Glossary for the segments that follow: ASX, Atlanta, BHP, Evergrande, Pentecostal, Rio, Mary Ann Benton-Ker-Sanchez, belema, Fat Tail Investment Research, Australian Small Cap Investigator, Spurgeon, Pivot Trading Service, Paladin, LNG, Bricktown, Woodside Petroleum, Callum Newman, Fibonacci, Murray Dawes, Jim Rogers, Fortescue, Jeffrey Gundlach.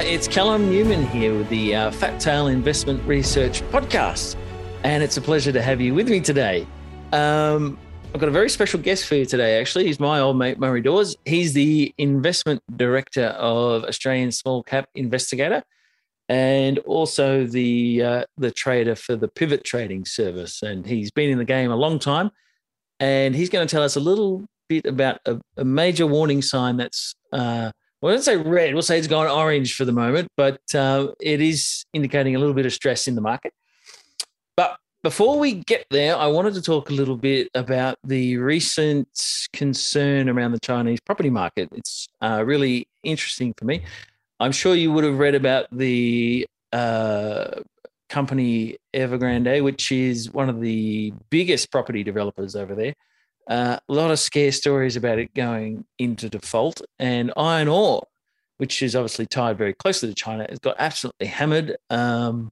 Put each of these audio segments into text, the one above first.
It's Callum Newman here with the Fat Tail Investment Research podcast, and it's a pleasure to have you with me today. I've got a very special guest for you today, actually. He's my old mate, Murray Dawes. He's the investment director of Australian Small Cap Investigator and also the trader for the Pivot Trading Service. And he's been in the game a long time, and he's going to tell us a little bit about a major warning sign that's well, let's say red. We'll say it's gone orange for the moment, but it is indicating a little bit of stress in the market. But before we get there, I wanted to talk a little bit about the recent concern around the Chinese property market. It's really interesting for me. I'm sure you would have read about the company Evergrande, which is one of the biggest property developers over there. A lot of scare stories about it going into default. And iron ore, which is obviously tied very closely to China, has got absolutely hammered. Down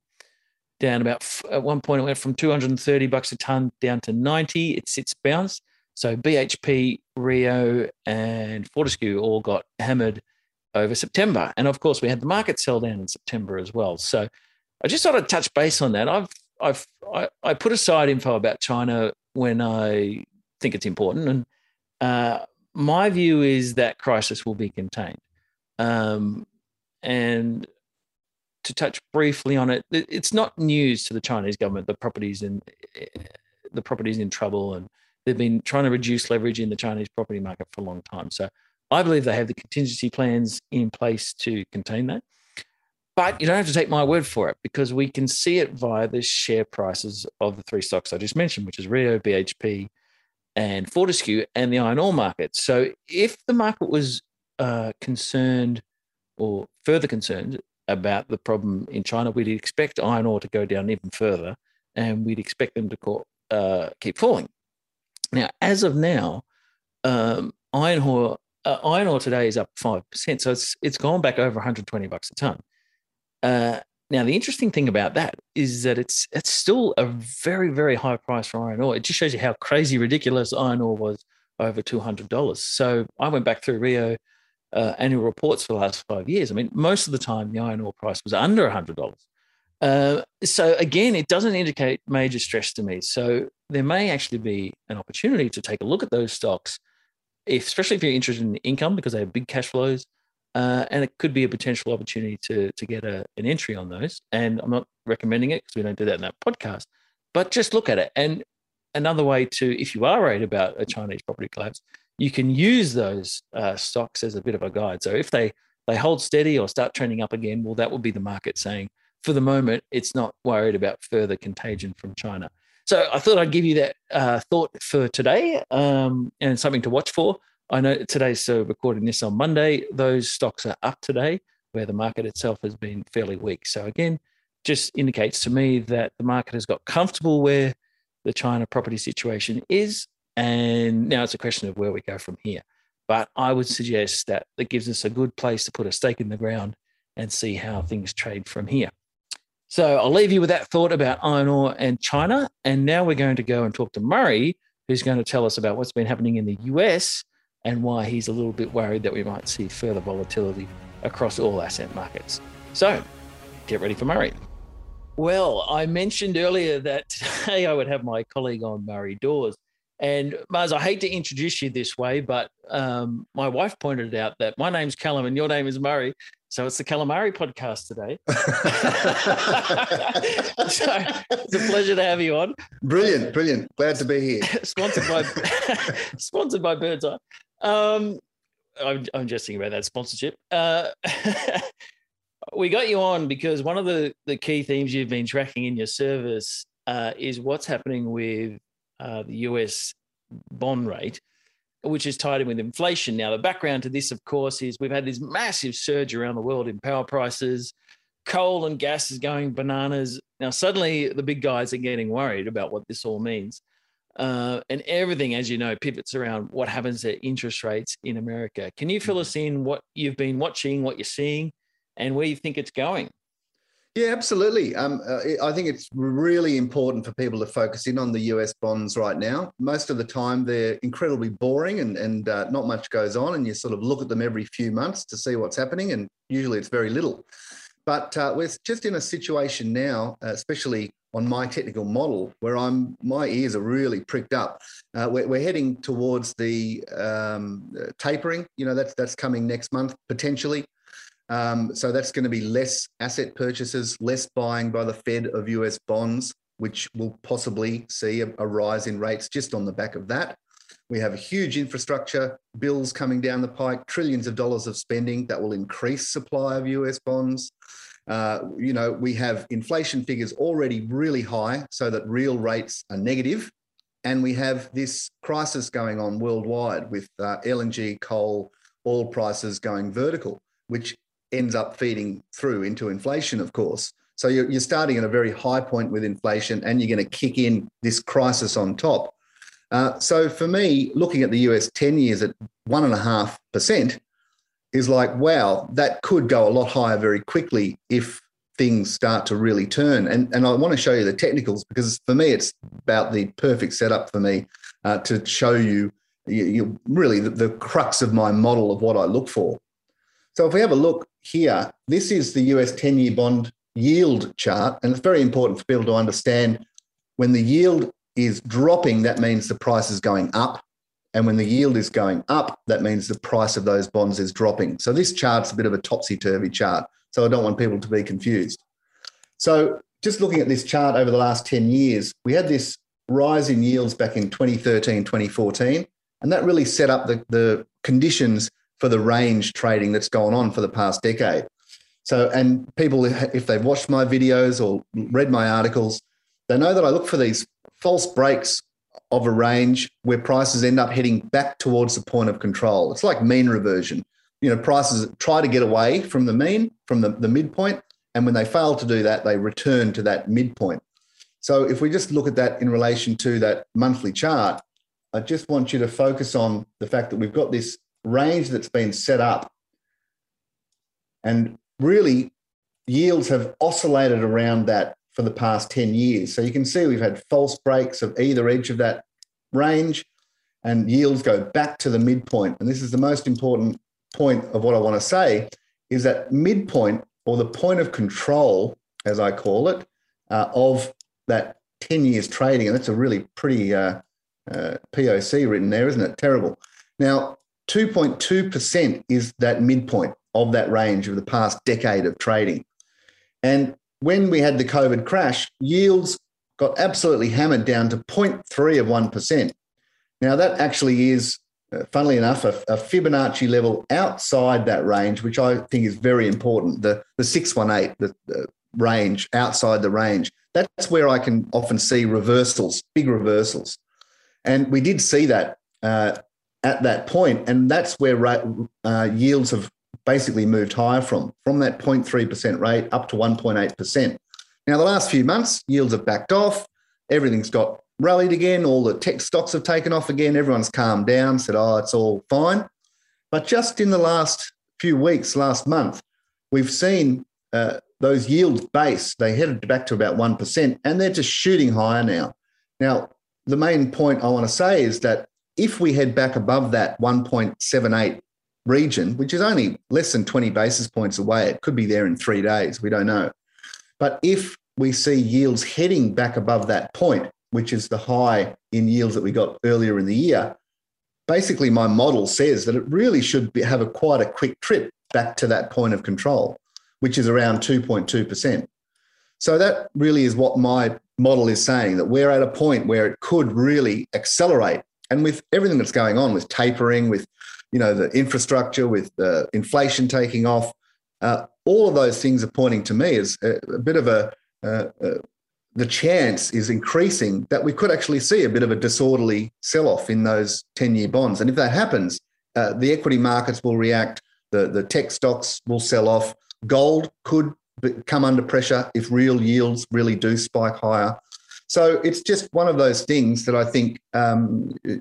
about, at one point, it went from $230 a tonne down to 90. It sits bounced. So BHP, Rio and Fortescue all got hammered over September. And, of course, we had the market sell down in September as well. So I just sort of touch base on that. I put aside info about China when I think it's important. And my view is that crisis will be contained. And to touch briefly on it, it's not news to the Chinese government. The property's in trouble, and they've been trying to reduce leverage in the Chinese property market for a long time. So I believe they have the contingency plans in place to contain that. But you don't have to take my word for it, because we can see it via the share prices of the three stocks I just mentioned, which is Rio, BHP, and Fortescue, and the iron ore market. So if the market was concerned or further concerned about the problem in China, we'd expect iron ore to go down even further, and we'd expect them to keep falling. Now, as of now, iron ore today is up 5%, so it's gone back over $120 a tonne. Now, the interesting thing about that is that it's still a very, very high price for iron ore. It just shows you how crazy ridiculous iron ore was over $200. So I went back through Rio annual reports for the last 5 years. I mean, most of the time the iron ore price was under $100. So again, it doesn't indicate major stress to me. So there may actually be an opportunity to take a look at those stocks, especially if you're interested in income, because they have big cash flows. And it could be a potential opportunity to get an entry on those. And I'm not recommending it, because we don't do that in that podcast. But just look at it. And another way to, if you are worried about a Chinese property collapse, you can use those stocks as a bit of a guide. So if they hold steady or start trending up again, well, that will be the market saying, for the moment, it's not worried about further contagion from China. So I thought I'd give you that thought for today, and something to watch for. I know today's, so recording this on Monday, those stocks are up today where the market itself has been fairly weak. So again, just indicates to me that the market has got comfortable where the China property situation is, and now it's a question of where we go from here. But I would suggest that it gives us a good place to put a stake in the ground and see how things trade from here. So I'll leave you with that thought about iron ore and China. And now we're going to go and talk to Murray, who's going to tell us about what's been happening in the US and why he's a little bit worried that we might see further volatility across all asset markets. So get ready for Murray. Well, I mentioned earlier that today I would have my colleague on, Murray Dawes. And Mars, I hate to introduce you this way, but my wife pointed out that my name's Callum and your name is Murray. So it's the Callum Murray podcast today. So it's a pleasure to have you on. Brilliant, brilliant. Glad to be here. Sponsored by Birdseye. I'm jesting about that sponsorship. We got you on because one of the key themes you've been tracking in your service is what's happening with the US bond rate, which is tied in with inflation. Now, the background to this, of course, is we've had this massive surge around the world in power prices. Coal and gas is going bananas. Now, suddenly the big guys are getting worried about what this all means. And everything, as you know, pivots around what happens to interest rates in America. Can you fill us in what you've been watching, what you're seeing, and where you think it's going? Yeah, absolutely. I think it's really important for people to focus in on the US bonds right now. Most of the time, they're incredibly boring and not much goes on, and you sort of look at them every few months to see what's happening, and usually it's very little. But we're just in a situation now, especially on my technical model, where my ears are really pricked up. We're heading towards the tapering. You know, that's coming next month, potentially. So that's going to be less asset purchases, less buying by the Fed of US bonds, which will possibly see a rise in rates just on the back of that. We have huge infrastructure bills coming down the pike, trillions of dollars of spending that will increase supply of US bonds. You know, we have inflation figures already really high so that real rates are negative. And we have this crisis going on worldwide with LNG, coal, oil prices going vertical, which ends up feeding through into inflation, of course. So you're starting at a very high point with inflation, and you're going to kick in this crisis on top. So for me, looking at the US 10 years at 1.5% is like, wow, that could go a lot higher very quickly if things start to really turn. And I want to show you the technicals, because for me, it's about the perfect setup for me to show you really the crux of my model of what I look for. So if we have a look here, this is the US 10-year bond yield chart, and it's very important for people to understand when the yield is dropping, that means the price is going up, and when the yield is going up, that means the price of those bonds is dropping. So this chart's a bit of a topsy-turvy chart, so I don't want people to be confused. So just looking at this chart over the last 10 years, we had this rise in yields back in 2013, 2014, and that really set up the conditions for the range trading that's gone on for the past decade. So, and people, if they've watched my videos or read my articles, they know that I look for these false breaks of a range where prices end up heading back towards the point of control. It's like mean reversion. You know, prices try to get away from the mean, from the midpoint, and when they fail to do that, they return to that midpoint. So if we just look at that in relation to that monthly chart, I just want you to focus on the fact that we've got this range that's been set up, and really yields have oscillated around that for the past 10 years. So you can see we've had false breaks of either edge of that range, and yields go back to the midpoint. And this is the most important point of what I want to say, is that midpoint, or the point of control, as I call it, of that 10 years trading. And that's a really pretty POC written there, isn't it? Terrible. Now, 2.2% is that midpoint of that range of the past decade of trading. And when we had the COVID crash, yields got absolutely hammered down to 0.3 of 1%. Now, that actually is, funnily enough, a Fibonacci level outside that range, which I think is very important, the 618, the range, outside the range. That's where I can often see reversals, big reversals. And we did see that at that point, and that's where yields have basically moved higher from that 0.3% rate up to 1.8%. Now, the last few months, yields have backed off. Everything's got rallied again. All the tech stocks have taken off again. Everyone's calmed down, said, oh, it's all fine. But just in the last few weeks, last month, we've seen those yields base. They headed back to about 1%, and they're just shooting higher now. Now, the main point I want to say is that if we head back above that 1.78 region, which is only less than 20 basis points away, it could be there in 3 days, we don't know. But if we see yields heading back above that point, which is the high in yields that we got earlier in the year, basically my model says that it really should have quite a quick trip back to that point of control, which is around 2.2%. So that really is what my model is saying, that we're at a point where it could really accelerate. And with everything that's going on, with tapering, with, you know, the infrastructure, with inflation taking off, all of those things are pointing to me as a bit of the chance is increasing that we could actually see a bit of a disorderly sell-off in those 10-year bonds. And if that happens, the equity markets will react, the tech stocks will sell off, gold could come under pressure if real yields really do spike higher. So it's just one of those things that I think,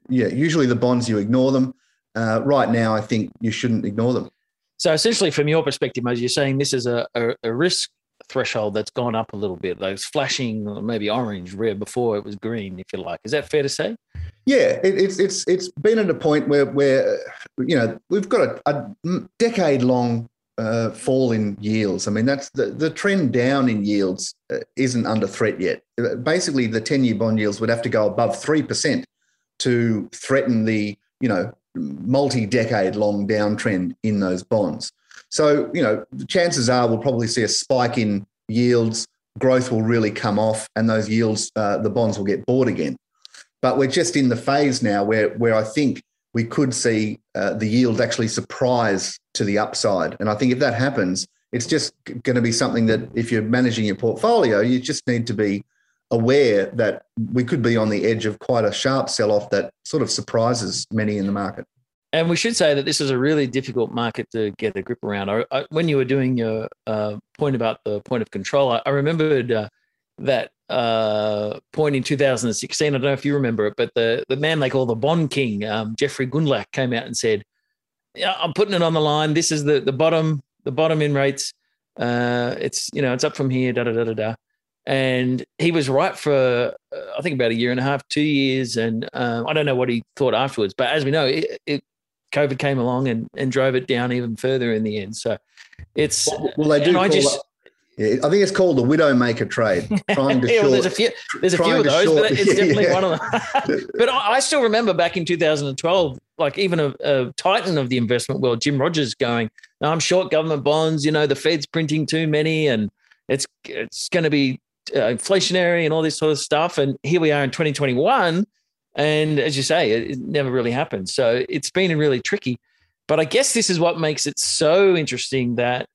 usually the bonds, you ignore them. Right now, I think you shouldn't ignore them. So essentially, from your perspective, Moses, you're saying this is a risk threshold that's gone up a little bit, like it's flashing maybe orange, where before it was green, if you like. Is that fair to say? Yeah, it's been at a point where you know, we've got a decade-long fall in yields. I mean, that's the trend down in yields isn't under threat yet. Basically, the 10-year bond yields would have to go above 3% to threaten the, you know, multi-decade-long downtrend in those bonds. So, you know, the chances are we'll probably see a spike in yields, growth will really come off, and those yields, the bonds will get bought again. But we're just in the phase now where I think we could see the yield actually surprise to the upside. And I think if that happens, it's just going to be something that if you're managing your portfolio, you just need to be aware that we could be on the edge of quite a sharp sell-off that sort of surprises many in the market. And we should say that this is a really difficult market to get a grip around. I, when you were doing your point about the point of control, I remembered that point in 2016. I don't know if you remember it, but the man they call the Bond King, Jeffrey Gundlach, came out and said, "Yeah, I'm putting it on the line. This is the bottom in rates. It's, you know, it's up from here." Da da da da da. And he was right for, I think, about a year and a half, 2 years. And I don't know what he thought afterwards. But as we know, COVID came along and drove it down even further in the end. So it's... Well, they do call it, yeah, I think it's called the widowmaker trade. Trying to yeah, well, there's a few of those, but it's definitely one of them. But I still remember back in 2012, like even a titan of the investment world, Jim Rogers, going, "No, I'm short government bonds, you know, the Fed's printing too many and it's going to be inflationary and all this sort of stuff." And here we are in 2021, and as you say, it never really happened. So it's been really tricky. But I guess this is what makes it so interesting that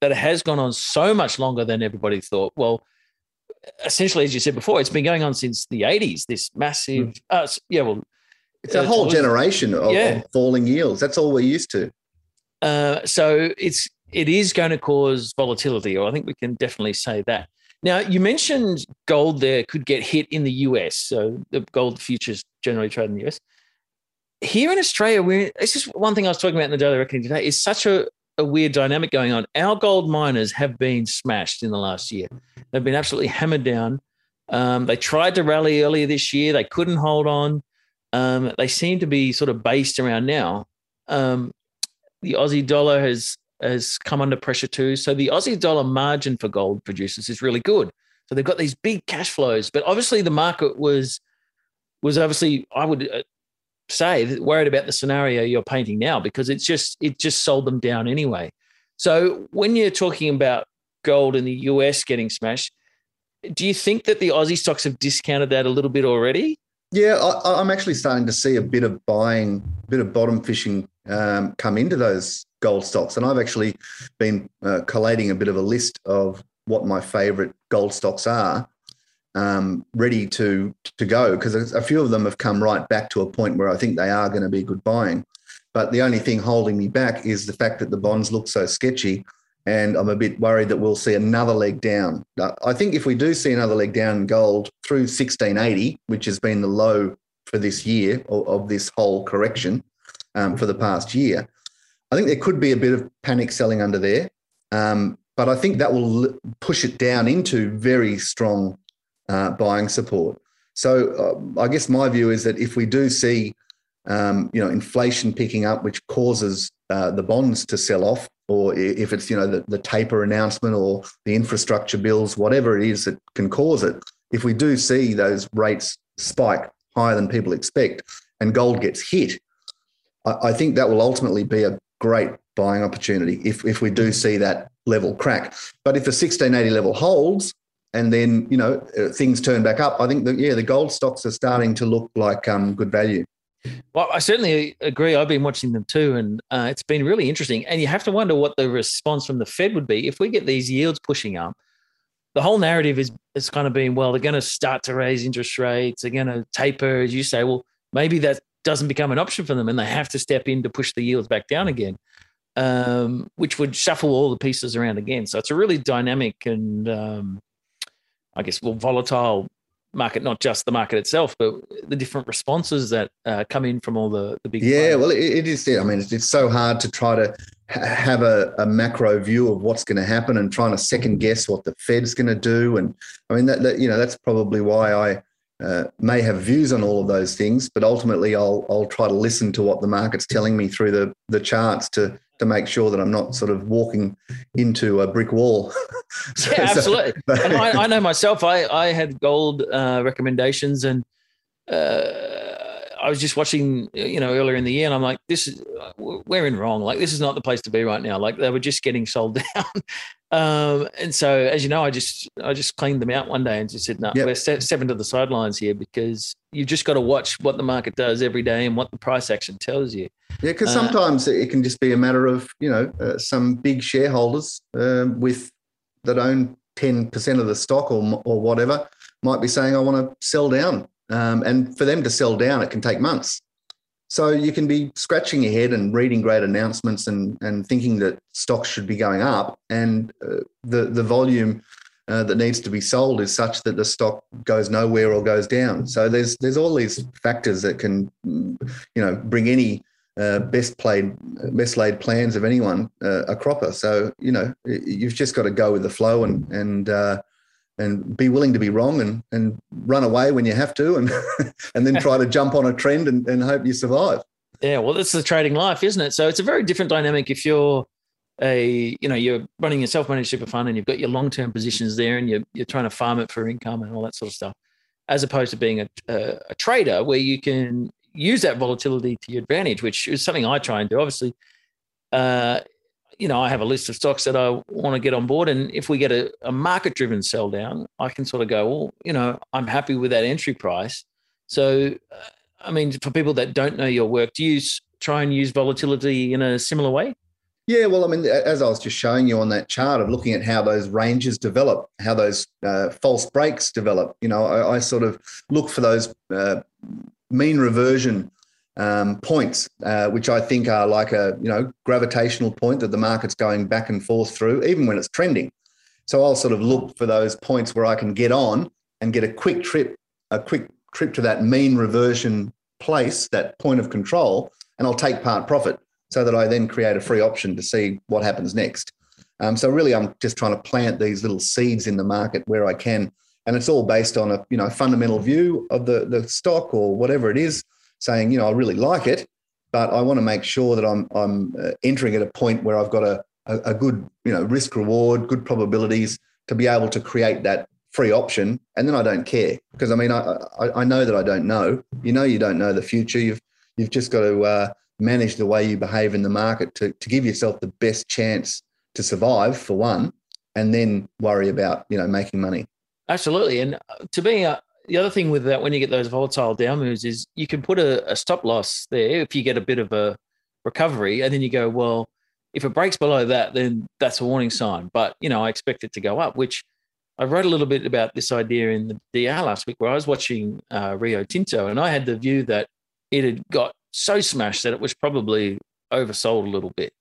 that it has gone on so much longer than everybody thought. Well, essentially, as you said before, it's been going on since the 80s. This massive, it's a whole generation of falling yields. That's all we're used to. So it is going to cause volatility, or I think we can definitely say that. Now, you mentioned gold there could get hit in the US. So the gold futures generally trade in the US. Here in Australia, it's just one thing I was talking about in the Daily Reckoning today, is such a weird dynamic going on. Our gold miners have been smashed in the last year. They've been absolutely hammered down. They tried to rally earlier this year. They couldn't hold on. They seem to be sort of based around now. The Aussie dollar has come under pressure too. So the Aussie dollar margin for gold producers is really good. So they've got these big cash flows, but obviously the market was obviously, I would say, worried about the scenario you're painting now, because it just sold them down anyway. So when you're talking about gold in the US getting smashed, do you think that the Aussie stocks have discounted that a little bit already? Yeah, I'm actually starting to see a bit of buying, a bit of bottom fishing come into those gold stocks. And I've actually been collating a bit of a list of what my favourite gold stocks are, ready to go, because a few of them have come right back to a point where I think they are going to be good buying. But the only thing holding me back is the fact that the bonds look so sketchy, and I'm a bit worried that we'll see another leg down. I think if we do see another leg down in gold through 1680, which has been the low for this year, of this whole correction for the past year, I think there could be a bit of panic selling under there, but I think that will push it down into very strong buying support. So I guess my view is that if we do see, inflation picking up, which causes the bonds to sell off, or if it's, you know, the taper announcement or the infrastructure bills, whatever it is that can cause it, if we do see those rates spike higher than people expect and gold gets hit, I think that will ultimately be a great buying opportunity if we do see that level crack. But if the 1680 level holds and then, you know, things turn back up, I think that, yeah, the gold stocks are starting to look like good value. Well, I certainly agree. I've been watching them too, and it's been really interesting. And you have to wonder what the response from the Fed would be if we get these yields pushing up. The whole narrative is kind of being, well, they're going to start to raise interest rates, they're going to taper, as you say. Well, maybe that doesn't become an option for them and they have to step in to push the yields back down again, which would shuffle all the pieces around again. So it's a really dynamic and volatile market, not just the market itself, but the different responses that come in from all the big players. Well, it is. I mean, it's so hard to try to have a macro view of what's going to happen and trying to second guess what the Fed's going to do. And I mean, that's probably why I may have views on all of those things, but ultimately I'll try to listen to what the market's telling me through the charts to make sure that I'm not sort of walking into a brick wall. Yeah, absolutely. And I know myself, I had gold recommendations and I was just watching, earlier in the year, and I'm like, we're in wrong. Like, this is not the place to be right now. Like, they were just getting sold down. And so, as you know, I just cleaned them out one day and just said, no, We're stepping to the sidelines here, because you've just got to watch what the market does every day and what the price action tells you. Yeah, because sometimes it can just be a matter of, some big shareholders that own 10% of the stock or whatever might be saying, I want to sell down. And for them to sell down, it can take months. So you can be scratching your head and reading great announcements and thinking that stocks should be going up, and the volume that needs to be sold is such that the stock goes nowhere or goes down. So there's all these factors that can, bring any best laid plans of anyone a cropper. So you've just got to go with the flow and be willing to be wrong and run away when you have to and then try to jump on a trend and hope you survive. Yeah, well, that's the trading life, isn't it? So it's a very different dynamic if you're you're running a self-managed super fund and you've got your long-term positions there and you're trying to farm it for income and all that sort of stuff, as opposed to being a trader where you can use that volatility to your advantage, which is something I try and do. Obviously, I have a list of stocks that I want to get on board. And if we get a market-driven sell down, I can sort of go, I'm happy with that entry price. So, for people that don't know your work, do you try and use volatility in a similar way? Yeah, well, as I was just showing you on that chart of looking at how those ranges develop, how those false breaks develop, I sort of look for those mean reversion points, which I think are like a gravitational point that the market's going back and forth through, even when it's trending. So I'll sort of look for those points where I can get on and get a quick trip to that mean reversion place, that point of control, and I'll take part profit so that I then create a free option to see what happens next. So really, I'm just trying to plant these little seeds in the market where I can, and it's all based on a fundamental view of the stock or whatever it is, saying, I really like it, but I want to make sure that I'm entering at a point where I've got a good, risk reward, good probabilities to be able to create that free option. And then I don't care, because I know that I don't know. You don't know the future. You've just got to manage the way you behave in the market to give yourself the best chance to survive, for one, and then worry about, making money. Absolutely. And to me, the other thing with that, when you get those volatile down moves, is you can put a stop loss there if you get a bit of a recovery, and then you go, well, if it breaks below that, then that's a warning sign. But, I expect it to go up, which I wrote a little bit about this idea in the DR last week, where I was watching Rio Tinto, and I had the view that it had got so smashed that it was probably oversold a little bit.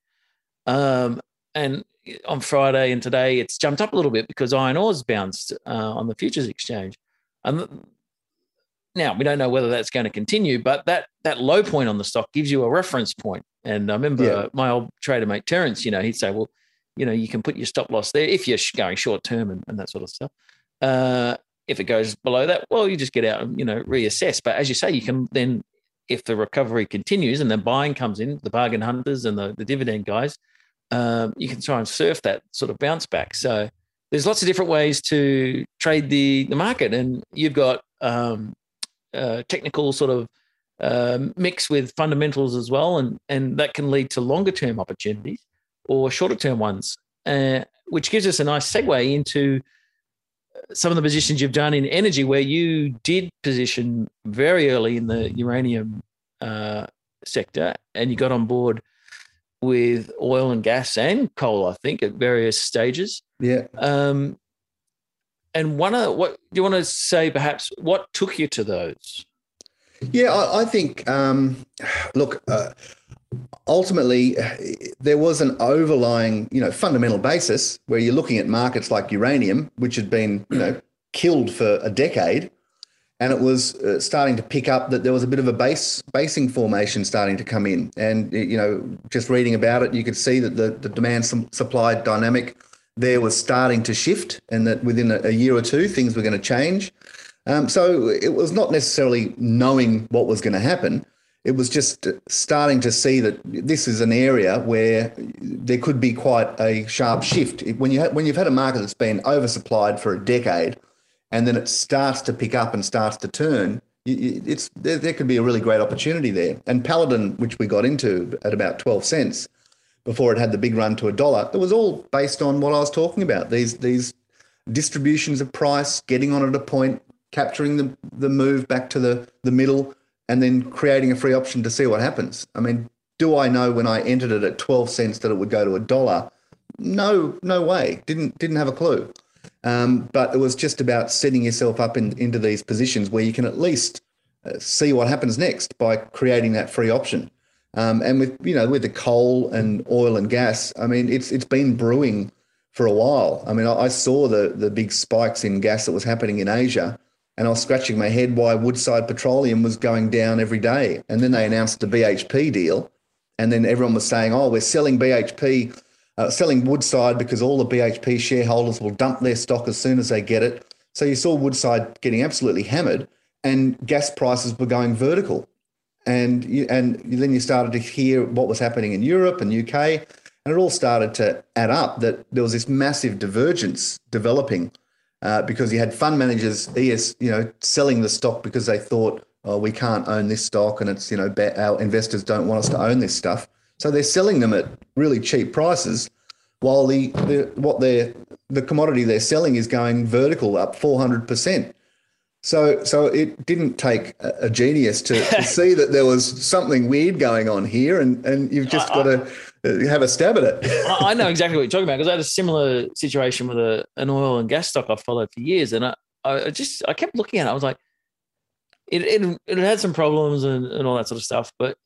And on Friday and today, it's jumped up a little bit because iron ore's bounced on the futures exchange. And now we don't know whether that's going to continue, but that low point on the stock gives you a reference point. And I remember my old trader mate Terence, he'd say, well, you can put your stop loss there if you're going short term and that sort of stuff. If it goes below that, well, you just get out and, reassess. But as you say, you can then, if the recovery continues and the buying comes in, the bargain hunters and the dividend guys, you can try and surf that sort of bounce back. So there's lots of different ways to trade the market, and you've got technical sort of mix with fundamentals as well, and that can lead to longer-term opportunities or shorter-term ones, which gives us a nice segue into some of the positions you've done in energy, where you did position very early in the uranium sector, and you got on board with oil and gas and coal, I think, at various stages. Yeah. And what do you want to say, perhaps, what took you to those? Yeah, I think, ultimately there was an overlying, fundamental basis where you're looking at markets like uranium, which had been, killed for a decade. and it was starting to pick up that there was a bit of a basing formation starting to come in. And, you know, just reading about it, you could see that the demand supply dynamic there was starting to shift, and that within a year or two, things were going to change. So it was not necessarily knowing what was going to happen. It was just starting to see that this is an area where there could be quite a sharp shift. When you've had a market that's been oversupplied for a decade, and then it starts to pick up and starts to turn, there could be a really great opportunity there. And Paladin, which we got into at about 12 cents before it had the big run to $1, it was all based on what I was talking about, these distributions of price, getting on at a point, capturing the move back to the middle, and then creating a free option to see what happens. I mean, do I know when I entered it at 12 cents that it would go to $1? No way. Didn't have a clue. But it was just about setting yourself up into these positions where you can at least see what happens next by creating that free option. And with the coal and oil and gas, I mean, it's been brewing for a while. I mean, I saw the big spikes in gas that was happening in Asia, and I was scratching my head why Woodside Petroleum was going down every day. And then they announced the BHP deal, and then everyone was saying, oh, we're selling BHP, selling Woodside because all the BHP shareholders will dump their stock as soon as they get it. So you saw Woodside getting absolutely hammered, and gas prices were going vertical. And then you started to hear what was happening in Europe and UK, and it all started to add up that there was this massive divergence developing. Because you had fund managers, selling the stock because they thought, oh, we can't own this stock, and it's, our investors don't want us to own this stuff. So they're selling them at really cheap prices, while the commodity they're selling is going vertical up 400%. So it didn't take a genius to see that there was something weird going on here, and you've just got to have a stab at it. I know exactly what you're talking about, because I had a similar situation with an oil and gas stock I followed for years, and I kept looking at it. I was like, it had some problems and all that sort of stuff, but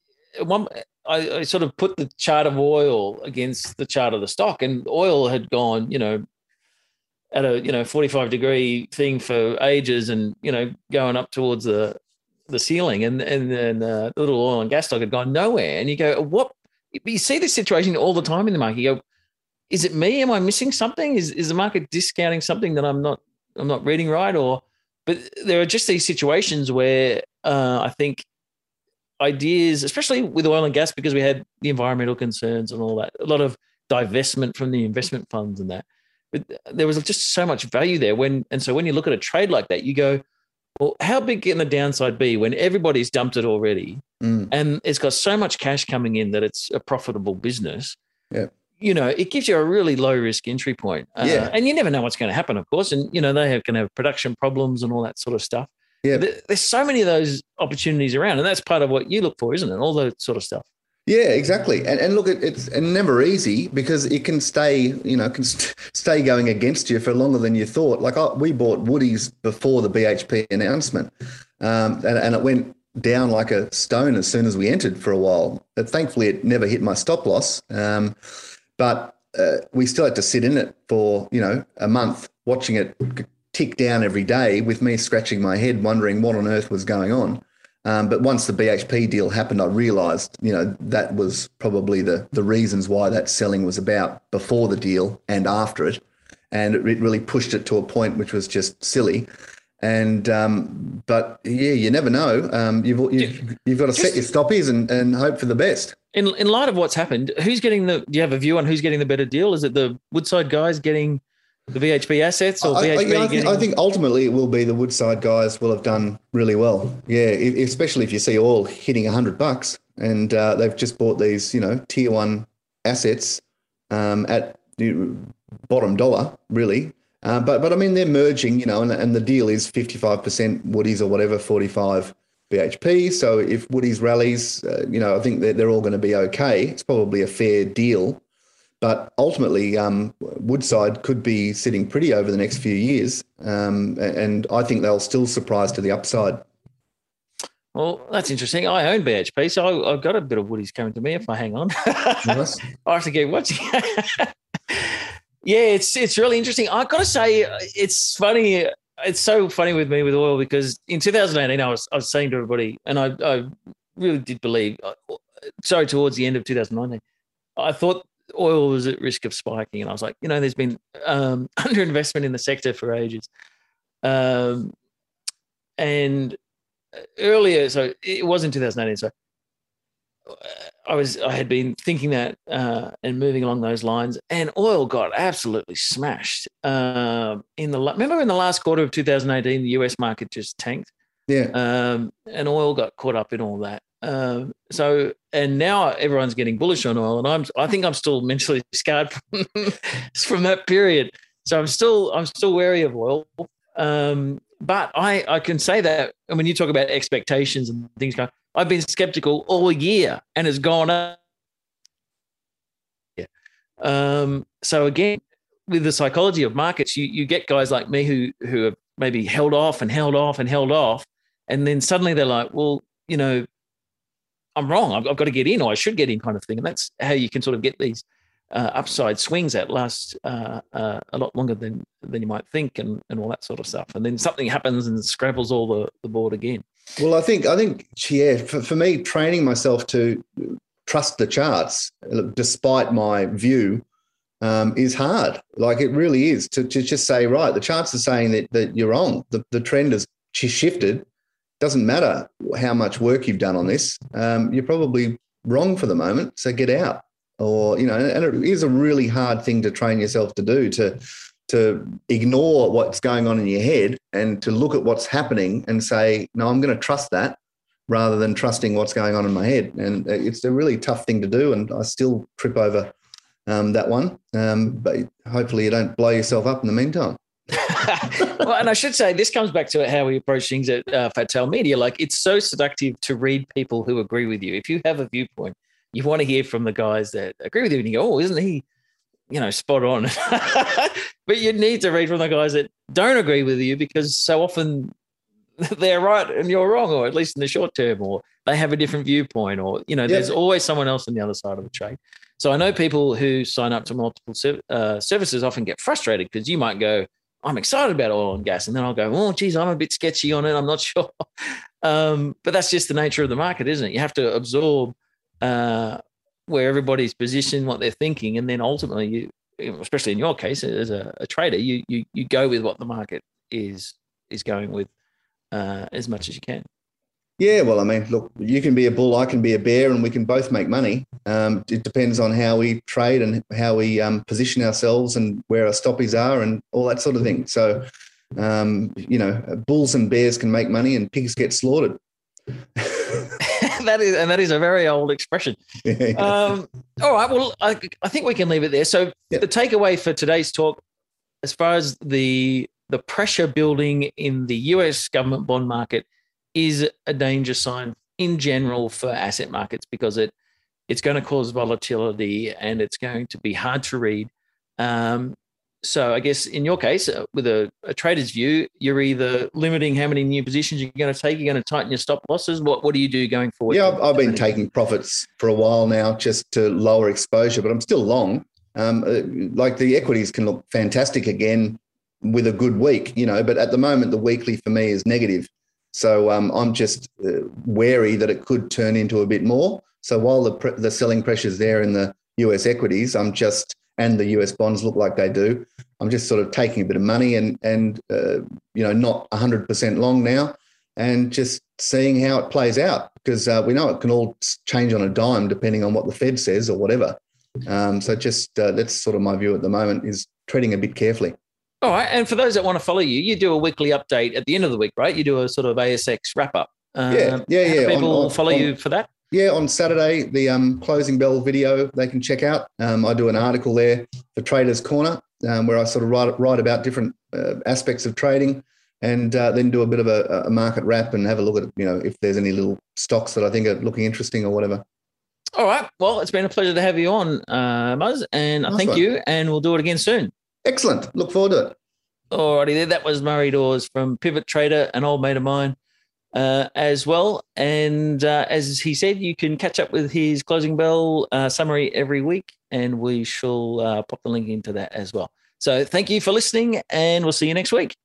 I sort of put the chart of oil against the chart of the stock, and oil had gone, at a 45-degree thing for ages, and going up towards the ceiling, and then the little oil and gas stock had gone nowhere. And you go, what? You see this situation all the time in the market. You go, is it me? Am I missing something? Is the market discounting something that I'm not reading right? But there are just these situations where I think ideas, especially with oil and gas, because we had the environmental concerns and all that, a lot of divestment from the investment funds and that. But there was just so much value there. So when you look at a trade like that, you go, well, how big can the downside be when everybody's dumped it already? Mm. And it's got so much cash coming in that it's a profitable business. Yeah. It gives you a really low risk entry point. Yeah. And you never know what's going to happen, of course. And, they can have production problems and all that sort of stuff. Yeah. There's so many of those opportunities around. And that's part of what you look for, isn't it? All that sort of stuff. Yeah, exactly. And look, it's never easy, because it can stay, stay going against you for longer than you thought. Like we bought Woodies before the BHP announcement, and it went down like a stone as soon as we entered for a while. But thankfully, it never hit my stop loss. But we still had to sit in it for, a month, watching it tick down every day, with me scratching my head, wondering what on earth was going on. But once the BHP deal happened, I realised, that was probably the reasons why that selling was about, before the deal and after it. And it really pushed it to a point which was just silly. And but you never know. You've got to set your stoppies and hope for the best. In light of what's happened, do you have a view on who's getting the better deal? Is it the Woodside guys getting the VHP assets, or VHP? I think ultimately it will be the Woodside guys will have done really well. Yeah, especially if you see oil hitting $100, and they've just bought these, tier one assets at the bottom dollar, really. But I mean, they're merging, and the deal is 55% Woodies or whatever, 45 VHP. So if Woodies rallies, I think they're all going to be okay. It's probably a fair deal. But ultimately, Woodside could be sitting pretty over the next few years, and I think they'll still surprise to the upside. Well, that's interesting. I own BHP, so I've got a bit of Woodies coming to me if I hang on. Nice. I have to keep watching. Yeah, it's really interesting. I've got to say, it's funny it's so funny with me with oil, because in 2018, I was saying to everybody, and I really did believe, sorry, towards the end of 2019, I thought oil was at risk of spiking. And I was like, you know, there's been underinvestment in the sector for ages. And earlier, so it was in 2018, so I had been thinking that and moving along those lines, and oil got absolutely smashed. Remember in the last quarter of 2018, the US market just tanked. Yeah. And oil got caught up in all that. And now everyone's getting bullish on oil, and I think I'm still mentally scarred from that period. So I'm still wary of oil. But I can say that when you talk about expectations and things going, I've been skeptical all year, and it's gone up. Yeah. So again, with the psychology of markets, you get guys like me who have maybe held off, and then suddenly they're like, well, you know, I'm wrong. I've got to get in, or I should get in, kind of thing. And that's how you can sort of get these upside swings that last a lot longer than you might think, and all that sort of stuff. And then something happens and scrambles all the board again. Well, I think, yeah, for me, training myself to trust the charts, despite my view, is hard. Like, it really is to just say, right, the charts are saying that you're wrong. The trend has shifted. Doesn't matter how much work you've done on this. You're probably wrong for the moment, so get out. Or, you know, and it is a really hard thing to train yourself to do, to ignore what's going on in your head and to look at what's happening and say, no, I'm going to trust that, rather than trusting what's going on in my head. And it's a really tough thing to do, and I still trip over that one. But hopefully you don't blow yourself up in the meantime. Well, and I should say, this comes back to how we approach things at Fat Tail Media. Like, it's so seductive to read people who agree with you. If you have a viewpoint, you want to hear from the guys that agree with you, and you go, oh, isn't he, you know, spot on? But you need to read from the guys that don't agree with you, because so often they're right and you're wrong, or at least in the short term, or they have a different viewpoint, or, you know, there's always someone else on the other side of the trade. So I know people who sign up to multiple services often get frustrated, because you might go, I'm excited about oil and gas, and then I'll go, oh, geez, I'm a bit sketchy on it. I'm not sure. But that's just the nature of the market, isn't it? You have to absorb where everybody's positioned, what they're thinking, and then ultimately, you, especially in your case as a trader, you go with what the market is going with as much as you can. Yeah, well, I mean, look, you can be a bull, I can be a bear, and we can both make money. It depends on how we trade and how we position ourselves and where our stoppies are and all that sort of thing. So, you know, bulls and bears can make money and pigs get slaughtered. That is a very old expression. Yeah. All right, well, I think we can leave it there. So The takeaway for today's talk, as far as the pressure building in the US government bond market, is a danger sign in general for asset markets, because it's going to cause volatility and it's going to be hard to read. So I guess in your case, with a trader's view, you're either limiting how many new positions you're going to take, you're going to tighten your stop losses. What do you do going forward? Yeah, I've been taking profits for a while now just to lower exposure, but I'm still long. Like, the equities can look fantastic again with a good week, you know, but at the moment the weekly for me is negative. So I'm just wary that it could turn into a bit more. So while the selling pressure's there in the US equities, and the US bonds look like they do, I'm just sort of taking a bit of money and you know, not 100% long now, and just seeing how it plays out, because we know it can all change on a dime depending on what the Fed says or whatever. So just that's sort of my view at the moment, is treading a bit carefully. All right, and for those that want to follow you, you do a weekly update at the end of the week, right? You do a sort of ASX wrap-up. Yeah. People follow you for that? Yeah, on Saturday, the closing bell video they can check out. I do an article there for Traders Corner, where I sort of write about different aspects of trading, and then do a bit of a market wrap and have a look at, you know, if there's any little stocks that I think are looking interesting or whatever. All right, well, it's been a pleasure to have you on, Muzz, and I thank you, and we'll do it again soon. Excellent. Look forward to it. All righty. That was Murray Dawes from Pivot Trader, an old mate of mine as well. And as he said, you can catch up with his closing bell summary every week, and we shall pop the link into that as well. So thank you for listening, and we'll see you next week.